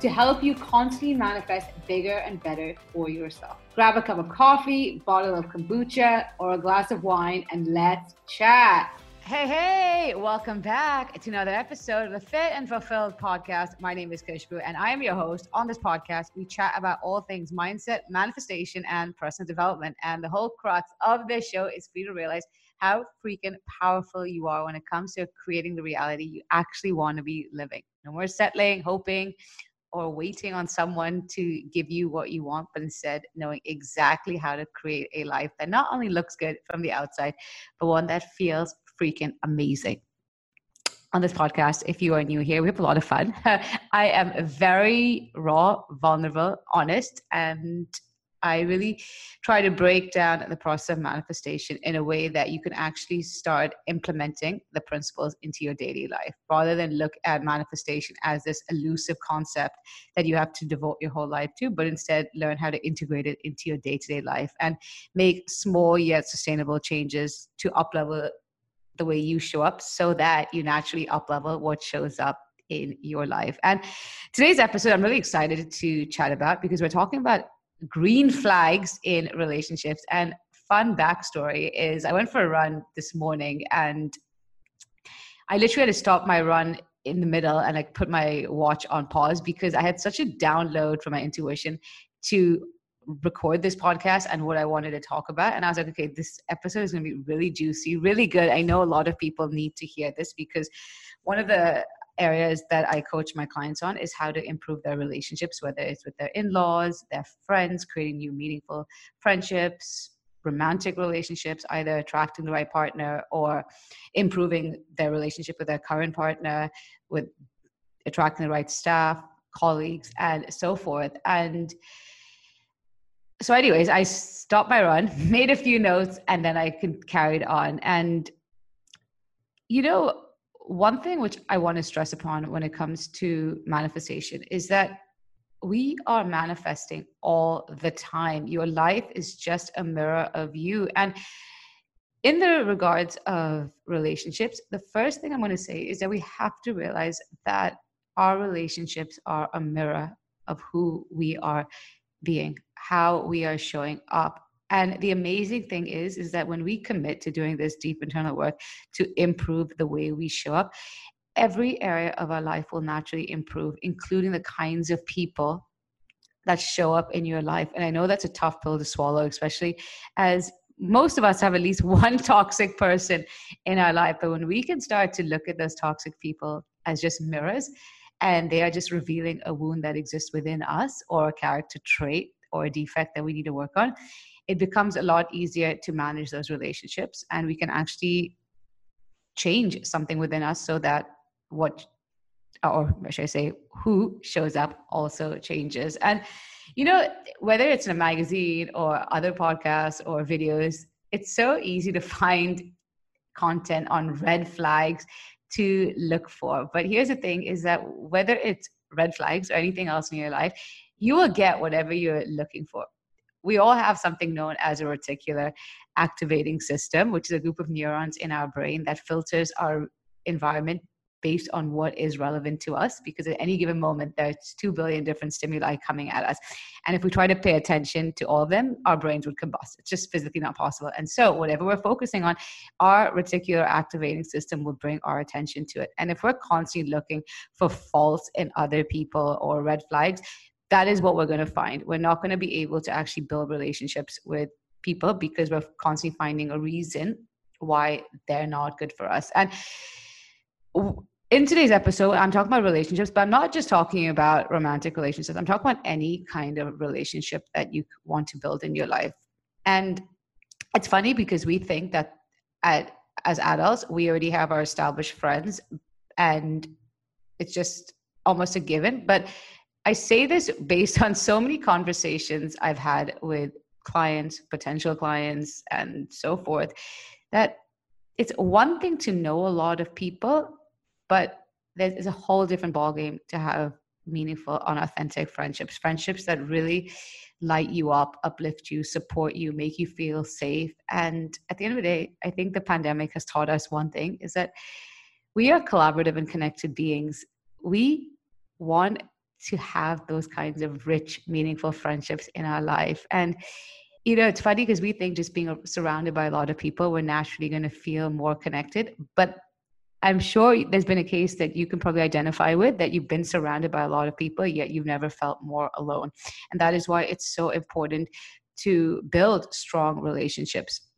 to help you constantly manifest bigger and better for yourself. Grab a cup of coffee, bottle of kombucha, or a glass of wine, and let's chat. Hey, welcome back to another episode of the Fit and Fulfilled Podcast. My name is Khushbu, and I am your host. On this podcast, we chat about all things mindset, manifestation, and personal development. And the whole crux of this show is for you to realize how freaking powerful you are when it comes to creating the reality you actually want to be living. No more settling, hoping, or waiting on someone to give you what you want, but instead knowing exactly how to create a life that not only looks good from the outside, but one that feels freaking amazing. On this podcast, if you are new here, we have a lot of fun. I am very raw, vulnerable, honest, and I really try to break down the process of manifestation in a way that you can actually start implementing the principles into your daily life, rather than look at manifestation as this elusive concept that you have to devote your whole life to, but instead learn how to integrate it into your day-to-day life and make small yet sustainable changes to up-level the way you show up so that you naturally up-level what shows up in your life. And today's episode, I'm really excited to chat about because we're talking about green flags in relationships. And fun backstory is I went for a run this morning and I literally had to stop my run in the middle and I put my watch on pause because I had such a download from my intuition to record this podcast and what I wanted to talk about. And I was like, okay, this episode is going to be really juicy, really good. I know a lot of people need to hear this because one of the areas that I coach my clients on is how to improve their relationships, whether it's with their in-laws, their friends, creating new meaningful friendships, romantic relationships, either attracting the right partner or improving their relationship with their current partner, with attracting the right staff, colleagues, and so forth. And so anyways, I stopped my run, made a few notes, and then I carried on. And, you know, one thing which I want to stress upon when it comes to manifestation is that we are manifesting all the time. Your life is just a mirror of you. And in the regards of relationships, the first thing I'm going to say is that we have to realize that our relationships are a mirror of who we are being, how we are showing up. And the amazing thing is that when we commit to doing this deep internal work to improve the way we show up, every area of our life will naturally improve, including the kinds of people that show up in your life. And I know that's a tough pill to swallow, especially as most of us have at least one toxic person in our life. But when we can start to look at those toxic people as just mirrors, and they are just revealing a wound that exists within us or a character trait or a defect that we need to work on, it becomes a lot easier to manage those relationships, and we can actually change something within us so that who shows up also changes. And, you know, whether it's in a magazine or other podcasts or videos, it's so easy to find content on red flags to look for. But here's the thing is that whether it's red flags or anything else in your life, you will get whatever you're looking for. We all have something known as a reticular activating system, which is a group of neurons in our brain that filters our environment based on what is relevant to us, because at any given moment, there's 2 billion different stimuli coming at us. And if we try to pay attention to all of them, our brains would combust. It's just physically not possible. And so whatever we're focusing on, our reticular activating system will bring our attention to it. And if we're constantly looking for faults in other people or red flags, that is what we're going to find. We're not going to be able to actually build relationships with people because we're constantly finding a reason why they're not good for us. And in today's episode, I'm talking about relationships, but I'm not just talking about romantic relationships. I'm talking about any kind of relationship that you want to build in your life. And it's funny because we think that as adults, we already have our established friends and it's just almost a given, but I say this based on so many conversations I've had with clients, potential clients, and so forth, that it's one thing to know a lot of people, but there's a whole different ballgame to have meaningful and authentic friendships. Friendships that really light you up, uplift you, support you, make you feel safe. And at the end of the day, I think the pandemic has taught us one thing, is that we are collaborative and connected beings. We want to have those kinds of rich, meaningful friendships in our life. And, you know, it's funny because we think just being surrounded by a lot of people, we're naturally going to feel more connected. But I'm sure there's been a case that you can probably identify with, that you've been surrounded by a lot of people, yet you've never felt more alone. And that is why it's so important to build strong relationships.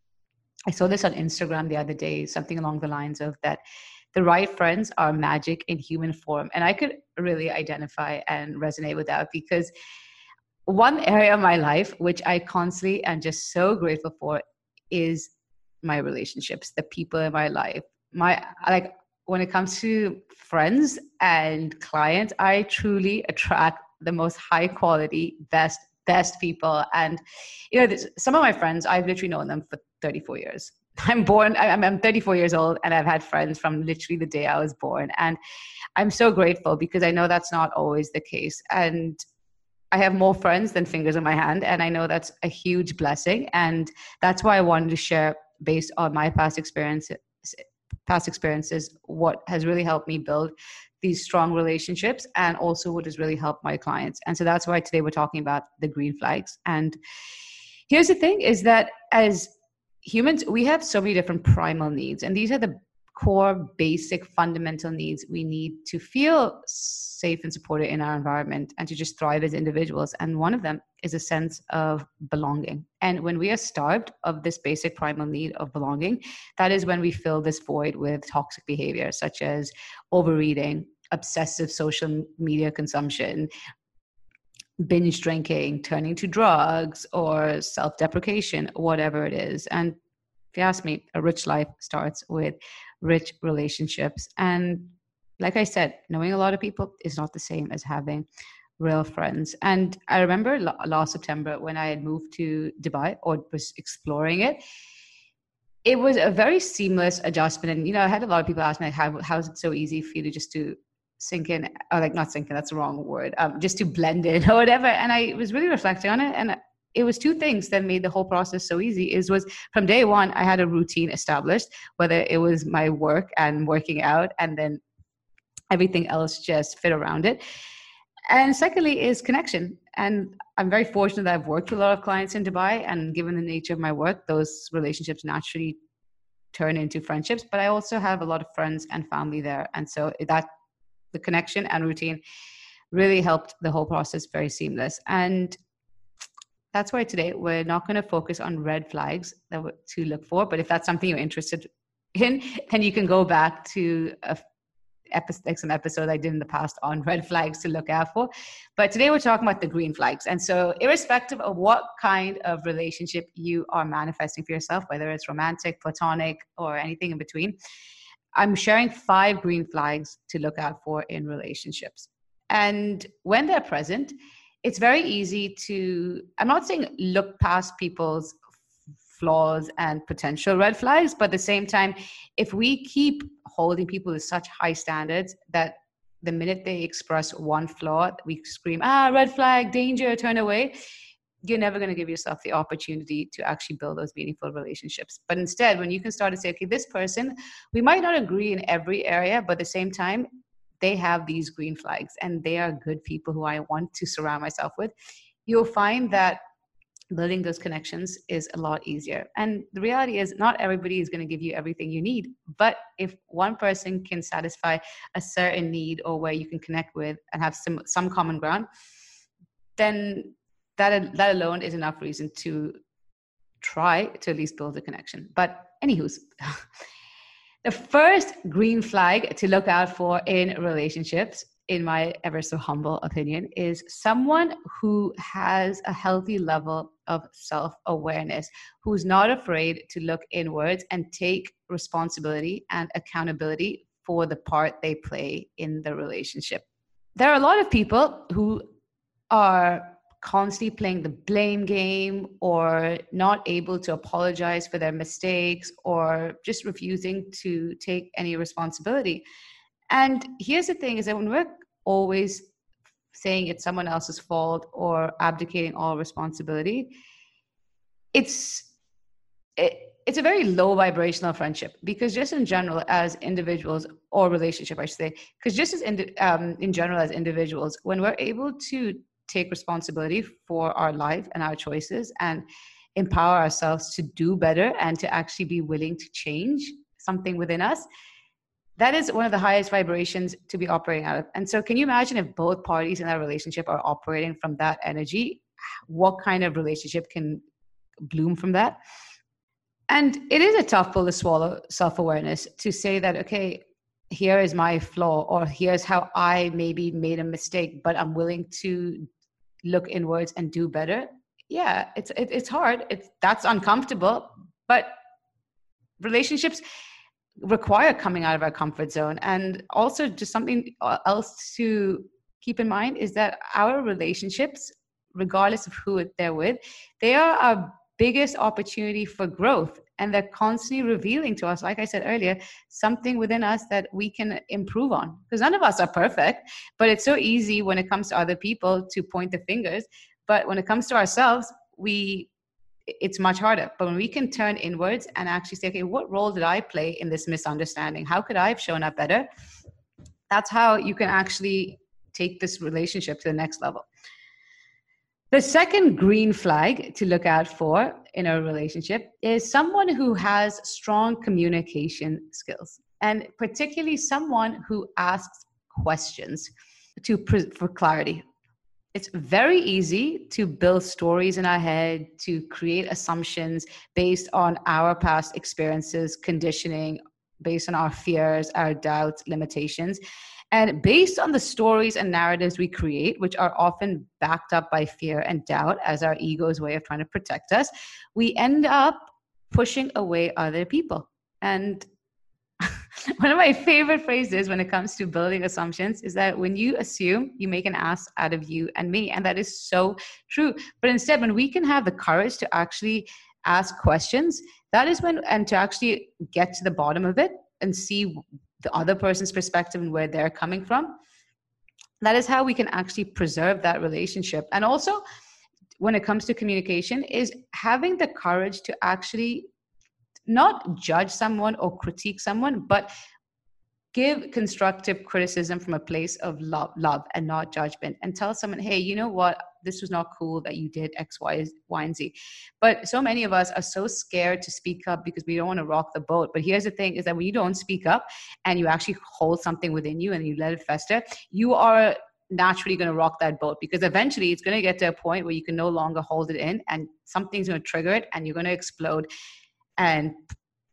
I saw this on Instagram the other day, something along the lines of that the right friends are magic in human form. And I could really identify and resonate with that, because one area of my life, which I constantly am just so grateful for, is my relationships, the people in my life. Like when it comes to friends and clients, I truly attract the most high quality, best people. And, you know, some of my friends, I've literally known them for 34 years. I'm 34 years old, and I've had friends from literally the day I was born. And I'm so grateful, because I know that's not always the case. And I have more friends than fingers in my hand. And I know that's a huge blessing. And that's why I wanted to share, based on my past experiences, what has really helped me build these strong relationships, and also what has really helped my clients. And so that's why today we're talking about the green flags. And here's the thing, is that as humans, we have so many different primal needs, and these are the core, basic, fundamental needs we need to feel safe and supported in our environment, and to just thrive as individuals. And one of them is a sense of belonging. And when we are starved of this basic primal need of belonging, that is when we fill this void with toxic behavior, such as overeating, obsessive social media consumption, binge drinking, turning to drugs, or self-deprecation, whatever it is. And if you ask me, a rich life starts with rich relationships. And like I said, knowing a lot of people is not the same as having real friends. And I remember last September, when I had moved to Dubai, or was exploring it, it was a very seamless adjustment. And, you know, I had a lot of people ask me, like, how is it so easy for you to just do sink in, or like not sink in, that's the wrong word, just to blend in or whatever. And I was really reflecting on it. And it was two things that made the whole process so easy. Was from day one, I had a routine established, whether it was my work and working out, and then everything else just fit around it. And secondly is connection. And I'm very fortunate that I've worked with a lot of clients in Dubai, and given the nature of my work, those relationships naturally turn into friendships. But I also have a lot of friends and family there. And so the connection and routine really helped the whole process very seamless. And that's why today we're not going to focus on red flags that to look for, but if that's something you're interested in, then you can go back to some episode I did in the past on red flags to look out for. But today we're talking about the green flags. And so irrespective of what kind of relationship you are manifesting for yourself, whether it's romantic, platonic, or anything in between, I'm sharing 5 green flags to look out for in relationships. And when they're present, it's very easy to, I'm not saying look past people's flaws and potential red flags, but at the same time, if we keep holding people to such high standards that the minute they express one flaw, we scream, red flag, danger, turn away, you're never going to give yourself the opportunity to actually build those meaningful relationships. But instead, when you can start to say, okay, this person, we might not agree in every area, but at the same time, they have these green flags, and they are good people who I want to surround myself with. You'll find that building those connections is a lot easier. And the reality is, not everybody is going to give you everything you need, but if one person can satisfy a certain need, or where you can connect with and have some common ground, then that alone is enough reason to try to at least build a connection. But anywho's, the first green flag to look out for in relationships, in my ever so humble opinion, is someone who has a healthy level of self-awareness, who's not afraid to look inwards and take responsibility and accountability for the part they play in the relationship. There are a lot of people who are constantly playing the blame game or not able to apologize for their mistakes or just refusing to take any responsibility. And here's the thing is that when we're always saying it's someone else's fault or abdicating all responsibility, it's a very low vibrational friendship, because just in general as individuals or relationship, I should say, because just as in general as individuals, when we're able to take responsibility for our life and our choices and empower ourselves to do better and to actually be willing to change something within us, that is one of the highest vibrations to be operating out of. And so can you imagine if both parties in that relationship are operating from that energy? What kind of relationship can bloom from that? And it is a tough pill to swallow, self-awareness, to say that, okay, here is my flaw, or here's how I maybe made a mistake, but I'm willing to look inwards and do better. Yeah, it's hard. That's uncomfortable, but relationships require coming out of our comfort zone. And also just something else to keep in mind is that our relationships, regardless of who they're with, they are our biggest opportunity for growth. And they're constantly revealing to us, like I said earlier, something within us that we can improve on. Because none of us are perfect, but it's so easy when it comes to other people to point the fingers. But when it comes to ourselves, it's much harder. But when we can turn inwards and actually say, okay, what role did I play in this misunderstanding? How could I have shown up better? That's how you can actually take this relationship to the next level. The second green flag to look out for in a relationship is someone who has strong communication skills, and particularly someone who asks questions for clarity. It's very easy to build stories in our head, to create assumptions based on our past experiences, conditioning, based on our fears, our doubts, limitations. And based on the stories and narratives we create, which are often backed up by fear and doubt as our ego's way of trying to protect us, we end up pushing away other people. And one of my favorite phrases when it comes to building assumptions is that when you assume, you make an ass out of you and me. And that is so true. But instead, when we can have the courage to actually ask questions, that is when, and to actually get to the bottom of it and see the other person's perspective and where they're coming from, that is how we can actually preserve that relationship. And also, when it comes to communication, is having the courage to actually not judge someone or critique someone, but give constructive criticism from a place of love and not judgment, and tell someone, hey, you know what? This was not cool that you did X, Y, and Z. But so many of us are so scared to speak up because we don't want to rock the boat. But here's the thing is that when you don't speak up and you actually hold something within you and you let it fester, you are naturally going to rock that boat, because eventually it's going to get to a point where you can no longer hold it in and something's going to trigger it and you're going to explode and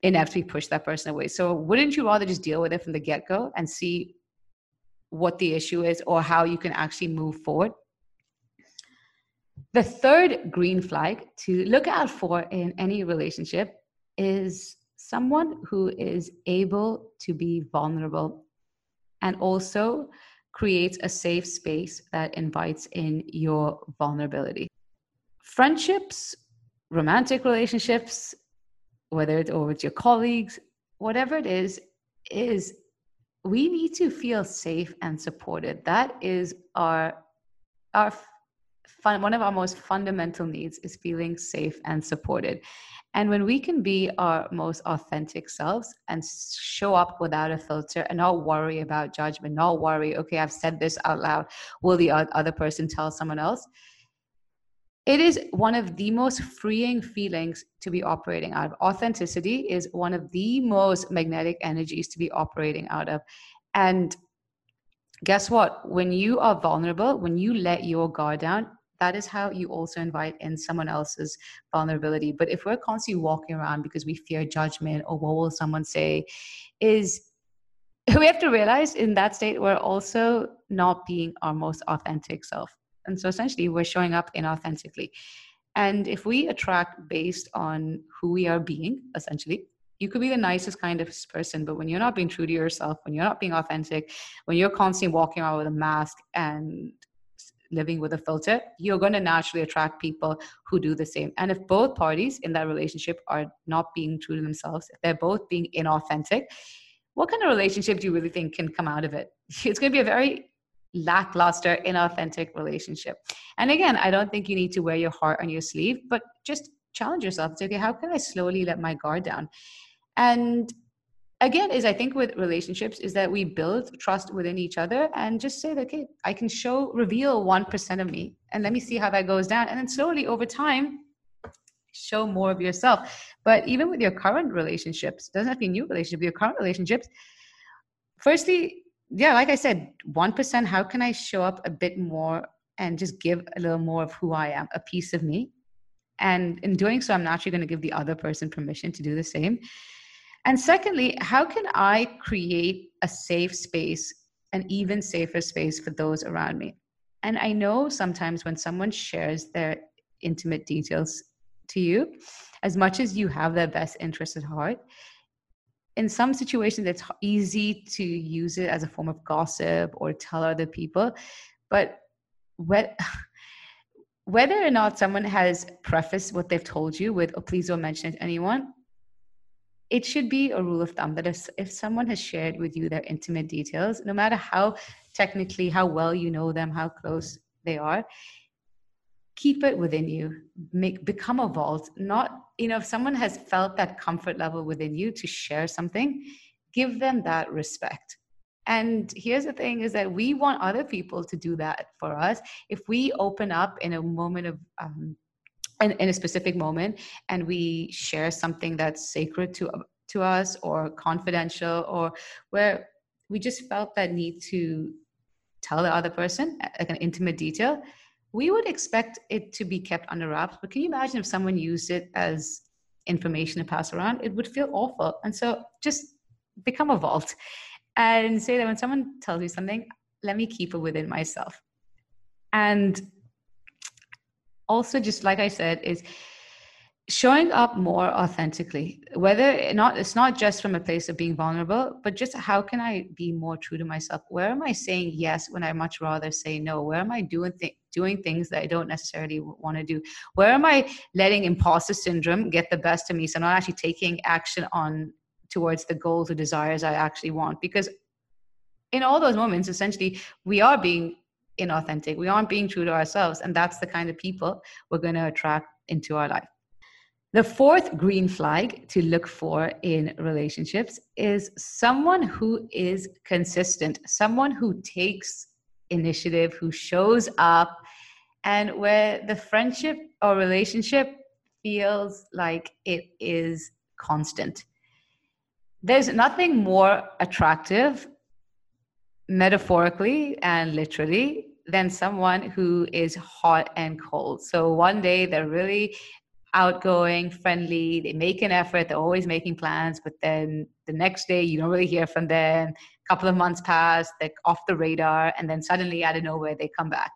inevitably push that person away. So wouldn't you rather just deal with it from the get-go and see what the issue is or how you can actually move forward? The third green flag to look out for in any relationship is someone who is able to be vulnerable and also creates a safe space that invites in your vulnerability. Friendships, romantic relationships, whether it's over with your colleagues, whatever it is we need to feel safe and supported. That is our one of our most fundamental needs is feeling safe and supported. And when we can be our most authentic selves and show up without a filter and not worry about judgment, not worry, okay, I've said this out loud, will the other person tell someone else? It is one of the most freeing feelings to be operating out of. Authenticity is one of the most magnetic energies to be operating out of. And guess what? When you are vulnerable, when you let your guard down, that is how you also invite in someone else's vulnerability. But if we're constantly walking around because we fear judgment or what will someone say, we have to realize in that state, we're also not being our most authentic self. And so essentially we're showing up inauthentically. And if we attract based on who we are being, essentially, you could be the nicest kind of person, but when you're not being true to yourself, when you're not being authentic, when you're constantly walking around with a mask and living with a filter, you're going to naturally attract people who do the same. And if both parties in that relationship are not being true to themselves, if they're both being inauthentic, what kind of relationship do you really think can come out of it? It's going to be a very lackluster, inauthentic relationship. And again, I don't think you need to wear your heart on your sleeve, but just challenge yourself. It's okay, how can I slowly let my guard down? And again, is I think with relationships is that we build trust within each other and just say, okay, I can reveal 1% of me and let me see how that goes down. And then slowly over time, show more of yourself. But even with your current relationships, doesn't have to be a new relationship, your current relationships, firstly, yeah, like I said, 1%, how can I show up a bit more and just give a little more of who I am, a piece of me? And in doing so, I'm naturally going to give the other person permission to do the same. And secondly, how can I create a safe space, an even safer space for those around me? And I know sometimes when someone shares their intimate details to you, as much as you have their best interest at heart, in some situations it's easy to use it as a form of gossip or tell other people. But whether or not someone has prefaced what they've told you with, oh, please don't mention it to anyone, it should be a rule of thumb that if someone has shared with you their intimate details, no matter how technically, how well you know them, how close they are, keep it within you, become a vault. Not, if someone has felt that comfort level within you to share something, give them that respect. And here's the thing is that we want other people to do that for us. If we open up in a moment of, in a specific moment, and we share something that's sacred to us or confidential, or where we just felt that need to tell the other person, like an intimate detail, we would expect it to be kept under wraps. But can you imagine if someone used it as information to pass around? It would feel awful. And so just become a vault and say that when someone tells me something, let me keep it within myself. And also, just like I said, is showing up more authentically, it's not just from a place of being vulnerable, but just how can I be more true to myself? Where am I saying yes when I much rather say no? Where am I doing things that I don't necessarily want to do? Where am I letting imposter syndrome get the best of me, so I'm not actually taking action towards the goals or desires I actually want? Because in all those moments, essentially, we are being inauthentic. We aren't being true to ourselves, and that's the kind of people we're going to attract into our life. The fourth green flag to look for in relationships is someone who is consistent, someone who takes initiative, who shows up, and where the friendship or relationship feels like it is constant. There's nothing more attractive, metaphorically and literally, than someone who is hot and cold. So one day they're really outgoing, friendly, they make an effort, they're always making plans, but then the next day you don't really hear from them. A couple of months pass, they're off the radar, and then suddenly out of nowhere they come back.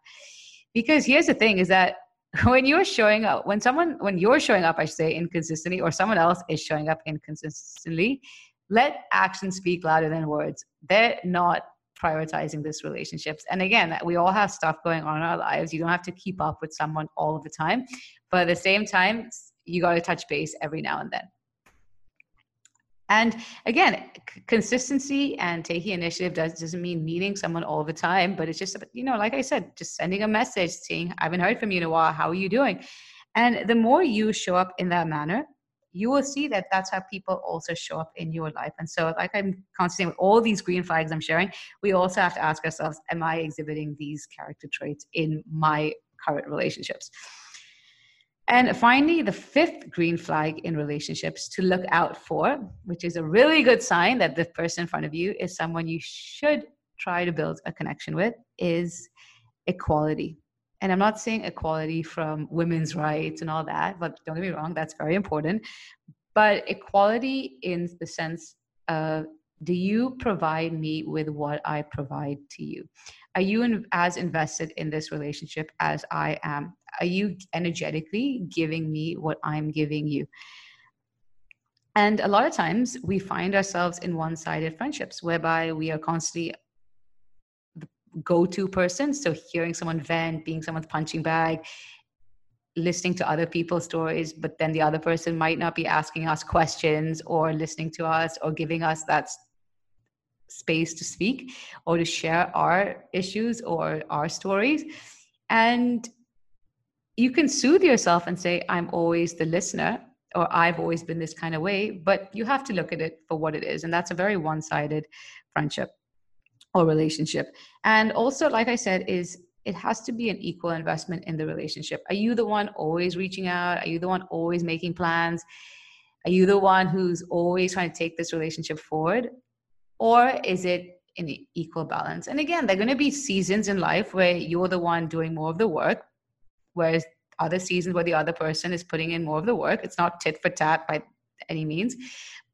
Because here's the thing is that when you're showing up, I should say, inconsistently, or someone else is showing up inconsistently, let action speak louder than words. They're not prioritizing these relationships. And again, we all have stuff going on in our lives. You don't have to keep up with someone all of the time, but at the same time, you got to touch base every now and then. And again, consistency and taking initiative doesn't mean meeting someone all the time, but it's just, like I said, just sending a message, saying, I haven't heard from you in a while. How are you doing? And the more you show up in that manner, you will see that that's how people also show up in your life. And so, like I'm constantly saying, with all these green flags I'm sharing, we also have to ask ourselves, am I exhibiting these character traits in my current relationships? And finally, the fifth green flag in relationships to look out for, which is a really good sign that the person in front of you is someone you should try to build a connection with, is equality. And I'm not saying equality from women's rights and all that, but don't get me wrong, that's very important. But equality in the sense of, do you provide me with what I provide to you? Are you as invested in this relationship as I am? Are you energetically giving me what I'm giving you? And a lot of times we find ourselves in one-sided friendships whereby we are constantly go-to person. So hearing someone vent, being someone's punching bag, listening to other people's stories, but then the other person might not be asking us questions or listening to us or giving us that space to speak or to share our issues or our stories. And you can soothe yourself and say, I'm always the listener, or I've always been this kind of way, but you have to look at it for what it is. And that's a very one-sided friendship or relationship. And also, like I said, it has to be an equal investment in the relationship. Are you the one always reaching out? Are you the one always making plans? Are you the one who's always trying to take this relationship forward? Or is it an equal balance? And again, there are going to be seasons in life where you're the one doing more of the work, whereas other seasons where the other person is putting in more of the work. It's not tit for tat by any means.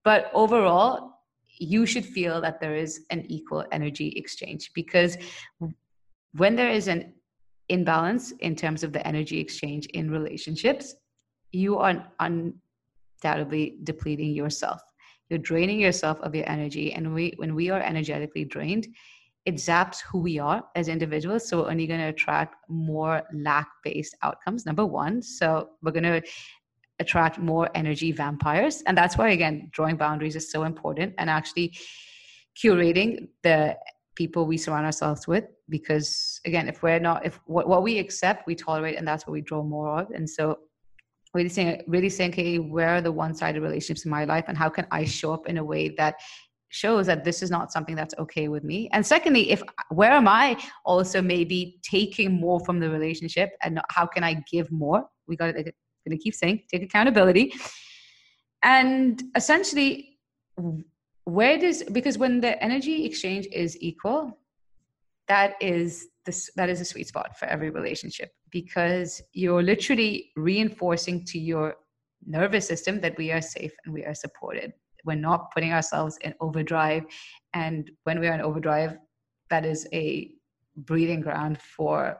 But overall, you should feel that there is an equal energy exchange, because when there is an imbalance in terms of the energy exchange in relationships, you are undoubtedly depleting yourself. You're draining yourself of your energy. And when we are energetically drained, it zaps who we are as individuals. So we're only going to attract more lack-based outcomes, number one. So we're going to attract more energy vampires. And that's why, again, drawing boundaries is so important, and actually curating the people we surround ourselves with. Because again, if what we accept, we tolerate, and that's what we draw more of. And so really saying, okay, where are the one-sided relationships in my life, and how can I show up in a way that shows that this is not something that's okay with me? And secondly, where am I also maybe taking more from the relationship, and how can I give more? We got to keep saying, take accountability. And essentially, because when the energy exchange is equal, that is a sweet spot for every relationship, because you're literally reinforcing to your nervous system that we are safe and we are supported. We're not putting ourselves in overdrive. And when we are in overdrive, that is a breeding ground for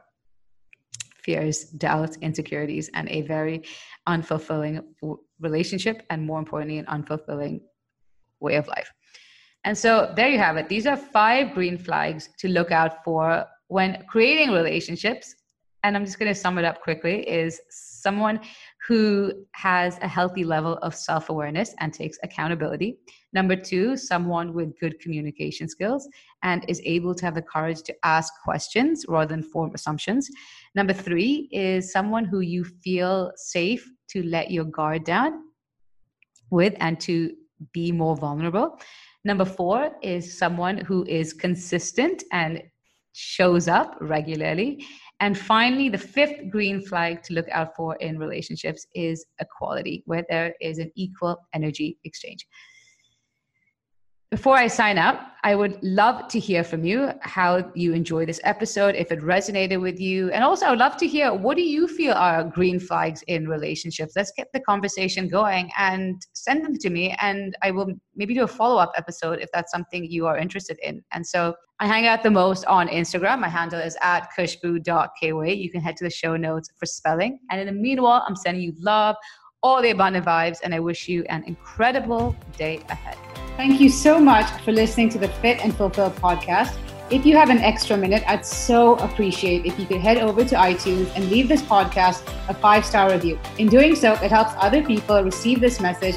fears, doubts, insecurities, and a very unfulfilling relationship, and more importantly, an unfulfilling way of life. And so there you have it. These are 5 green flags to look out for when creating relationships. And I'm just going to sum it up quickly, is someone who has a healthy level of self-awareness and takes accountability. Number 2, someone with good communication skills and is able to have the courage to ask questions rather than form assumptions. Number 3 is someone who you feel safe to let your guard down with and to be more vulnerable. Number 4 is someone who is consistent and shows up regularly. And finally, the 5th green flag to look out for in relationships is equality, where there is an equal energy exchange. Before I sign out, I would love to hear from you, how you enjoy this episode, if it resonated with you. And also, I would love to hear, what do you feel are green flags in relationships? Let's get the conversation going, and send them to me. And I will maybe do a follow-up episode if that's something you are interested in. And so I hang out the most on Instagram. My handle is @khushbu.kweigh. You can head to the show notes for spelling. And in the meanwhile, I'm sending you love, all the abundant vibes, and I wish you an incredible day ahead. Thank you so much for listening to the Fit and Fulfilled podcast. If you have an extra minute, I'd so appreciate if you could head over to iTunes and leave this podcast a 5-star review. In doing so, it helps other people receive this message